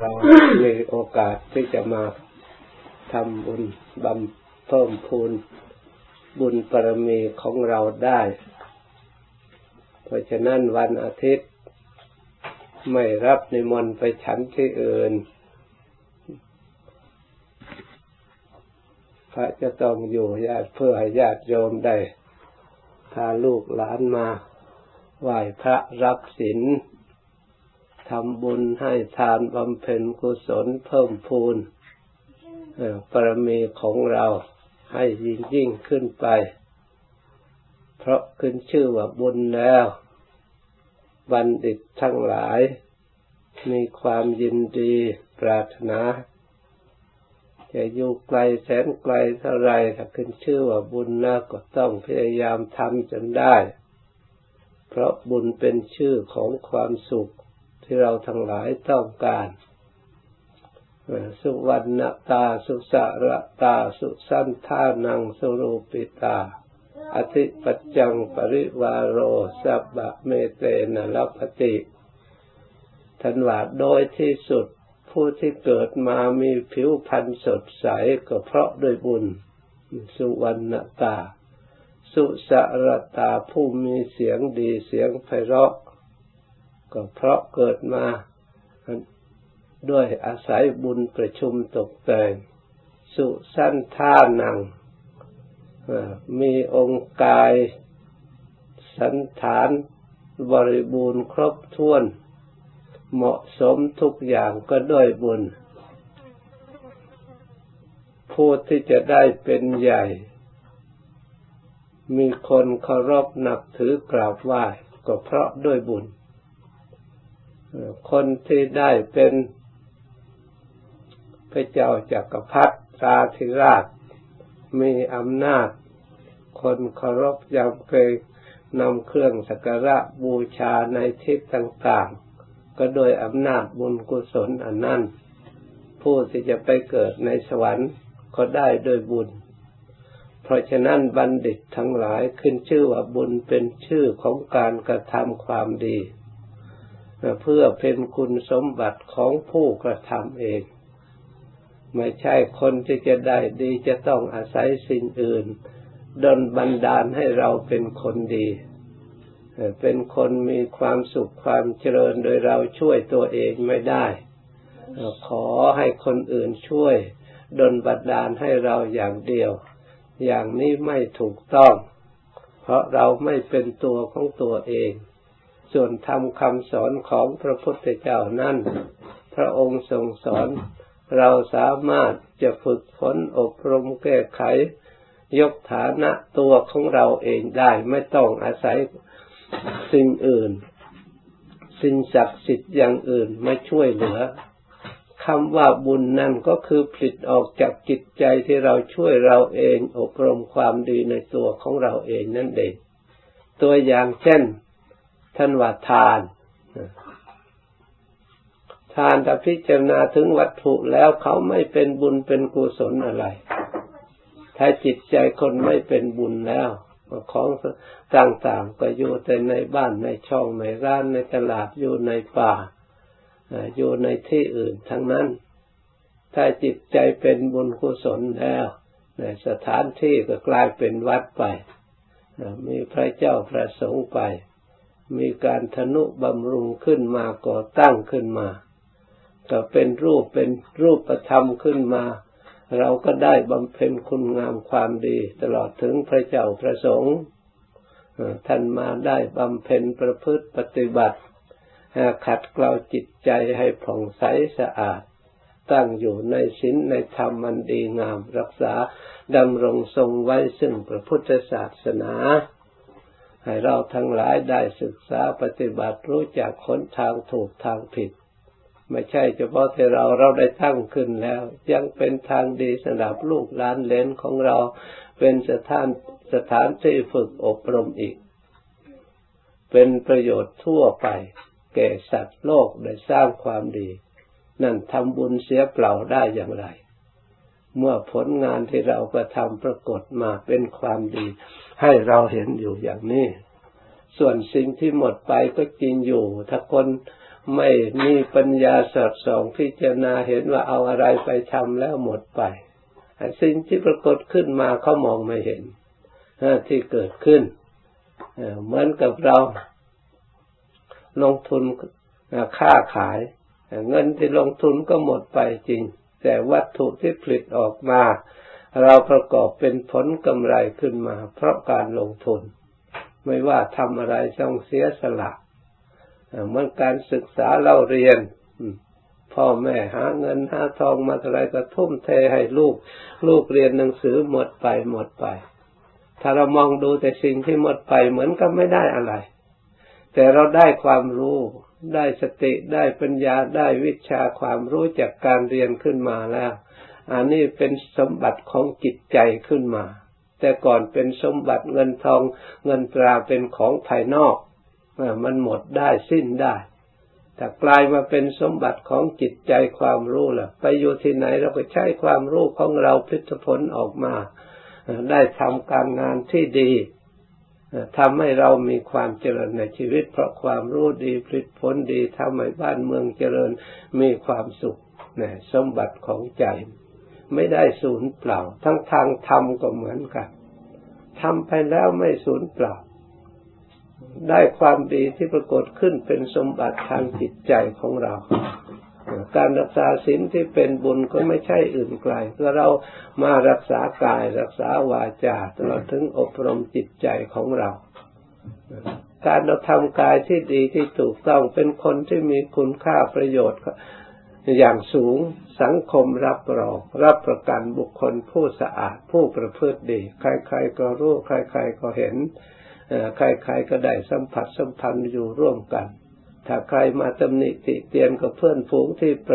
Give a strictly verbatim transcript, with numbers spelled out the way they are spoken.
เรามีโอกาสที่จะมาทำบุญบำเพิ่มพูนบุญบารมีของเราได้เพราะฉะนั้นวันอาทิตย์ไม่รับนิมนต์ไปฉันที่อื่นพระจะต้องอยู่ญาติเพื่อให้ญาติโยมได้พาลูกหลานมาไหว้พระรับศีลทำบุญให้ทานบำเพ็ญกุศลเพิ่มพูนบารมีของเราให้ยิ่งยิ่งขึ้นไปเพราะขึ้นชื่อว่าบุญแล้วบัณฑิตทั้งหลายมีความยินดีปรารถนาจะอยู่ไกลแสนไกลเท่าไรถ้าขึ้นชื่อว่าบุญแล้วก็ต้องพยายามทำจนได้เพราะบุญเป็นชื่อของความสุขที่เราทั้งหลายต้องการสุวรรณตาสุสระตาสุสันทานังสุรูปิตาอธิปัจจังปริวาโรสัพพะเมเตนะลัพพติทันว่าโดยที่สุดผู้ที่เกิดมามีผิวพรรณสดใสก็เพราะด้วยบุญสุวรรณตาสุสระตาผู้มีเสียงดีเสียงไพเราะก็เพราะเกิดมาด้วยอาศัยบุญประชุมตกแต่งสุสันทานังมีองค์กายสันฐานบริบูรณ์ครบถ้วนเหมาะสมทุกอย่างก็ด้วยบุญผู้ที่จะได้เป็นใหญ่มีคนเคารพนับถือกราบไหว้ก็เพราะด้วยบุญคนที่ได้เป็นพระเจ้าจักรพรรดิราธิราชมีอำนาจคนเคารพยำเกรงนำเครื่องสักการะบูชาในทิศต่างๆก็โดยอำนาจบุญกุศลอันนั้นผู้ที่จะไปเกิดในสวรรค์ก็ได้โดยบุญเพราะฉะนั้นบัณฑิตทั้งหลายขึ้นชื่อว่าบุญเป็นชื่อของการกระทำความดีเพื่อเป็นคุณสมบัติของผู้กระทำเองไม่ใช่คนที่จะได้ดีจะต้องอาศัยสิ่งอื่นดลบันดาลให้เราเป็นคนดีเป็นคนมีความสุขความเจริญโดยเราช่วยตัวเองไม่ได้ขอให้คนอื่นช่วยดลบันดาลให้เราอย่างเดียวอย่างนี้ไม่ถูกต้องเพราะเราไม่เป็นตัวของตัวเองส่วนธรรมคำสอนของพระพุทธเจ้านั้นพระองค์ทรงสอนเราสามารถจะฝึกฝนอบรมแก้ไขยกฐานะตัวของเราเองได้ไม่ต้องอาศัยสิ่งอื่นสิ่งศักดิ์สิทธิ์อย่างอื่นมาช่วยเหลือคำว่าบุญนั่นก็คือผลิตออกจากจิตใจที่เราช่วยเราเองอบรมความดีในตัวของเราเองนั่นเองตัวอย่างเช่นท่านว่าทานทานถ้าพิจารณาถึงวัตถุแล้วเขาไม่เป็นบุญเป็นกุศลอะไรถ้าจิตใจคนไม่เป็นบุญแล้วของต่างๆก็อยู่แต่ในบ้านในช่องในร้านในตลาดอยู่ในป่าอยู่ในที่อื่นทั้งนั้นถ้าจิตใจเป็นบุญกุศลแล้วในสถานที่ก็กลายเป็นวัดไปมีพระเจ้าพระสงฆ์ไปมีการทนุบำรุงขึ้นมาก่อตั้งขึ้นมาก็เป็นรูปเป็นรูปธรรมขึ้นมาเราก็ได้บำเพ็ญคุณงามความดีตลอดถึงพระเจ้าพระสงฆ์ท่านมาได้บำเพ็ญประพฤติปฏิบัติขัดเกลาจิตใจให้ผ่องใสสะอาดตั้งอยู่ในศีลในธรรมอันดีงามรักษาดำรงทรงไว้ซึ่งพระพุทธศาสนาให้เราทั้งหลายได้ศึกษาปฏิบัติรู้จักหนทางถูกทางผิดไม่ใช่เฉพาะที่เราเราได้ตั้งขึ้นแล้วยังเป็นทางดีสำหรับลูกหลานเหลนของเราเป็นสถานสถานที่ฝึกอบรมอีกเป็นประโยชน์ทั่วไปแก่สัตว์โลกได้สร้างความดีนั่นทำบุญเสียเปล่าได้อย่างไรเมื่อผลงานที่เรากระทำปรากฏมาเป็นความดีให้เราเห็นอยู่อย่างนี้ส่วนสิ่งที่หมดไปก็จริงอยู่ถ้าคน ไม่มีปัญญาสอดส่องพิจารณาเห็นว่าเอาอะไรไปทำแล้วหมดไปสิ่งที่ปรากฏขึ้นมาเขามองไม่เห็นที่เกิดขึ้นเหมือนกับเราลงทุนค่าขายเงินที่ลงทุนก็หมดไปจริงแต่วัตถุที่ผลิตออกมาเราประกอบเป็นผลกำไรขึ้นมาเพราะการลงทุนไม่ว่าทำอะไรต้องเสียสละเหมือนการศึกษาเราเรียนพ่อแม่หาเงินหาทองมาอะไรก็ทุ่มเทให้ลูกลูกเรียนหนังสือหมดไปหมดไปถ้าเรามองดูแต่สิ่งที่หมดไปเหมือนก็ไม่ได้อะไรแต่เราได้ความรู้ได้สติได้ปัญญาได้วิชาความรู้จากการเรียนขึ้นมาแล้วอันนี้เป็นสมบัติของจิตใจขึ้นมาแต่ก่อนเป็นสมบัติเงินทองเงินตราเป็นของภายนอกมันหมดได้สิ้นได้แต่กลายมาเป็นสมบัติของจิตใจความรู้ล่ะไปอยู่ที่ไหนเราก็ใช้ความรู้ของเราผลิตผลออกมาได้ทำการงานที่ดีทำให้เรามีความเจริญในชีวิตเพราะความรู้ดีผลิตผลดีทำให้บ้านเมืองเจริญมีความสุขนะสมบัติของใจไม่ได้สูญเปล่าทั้งทางธรรมก็เหมือนกันทำไปแล้วไม่สูญเปล่าได้ความดีที่ปรากฏขึ้นเป็นสมบัติทางจิตใจของเราการรักษาศีลที่เป็นบุญก็ไม่ใช่อื่นไกลก็เรามารักษากายรักษาวาจาตลอดถึงอบรมจิตใจของเราการเราทำกายที่ดีที่ถูกต้องเป็นคนที่มีคุณค่าประโยชน์อย่างสูงสังคมรับรองรับประกันบุคคลผู้สะอาดผู้ประพฤติดีใครๆก็รู้ใครๆก็เห็นใครๆก็ได้สัมผัสสัมพันธ์อยู่ร่วมกันถ้าใครมาตำหนิติเตียนกับเพื่อนฝูงที่ประ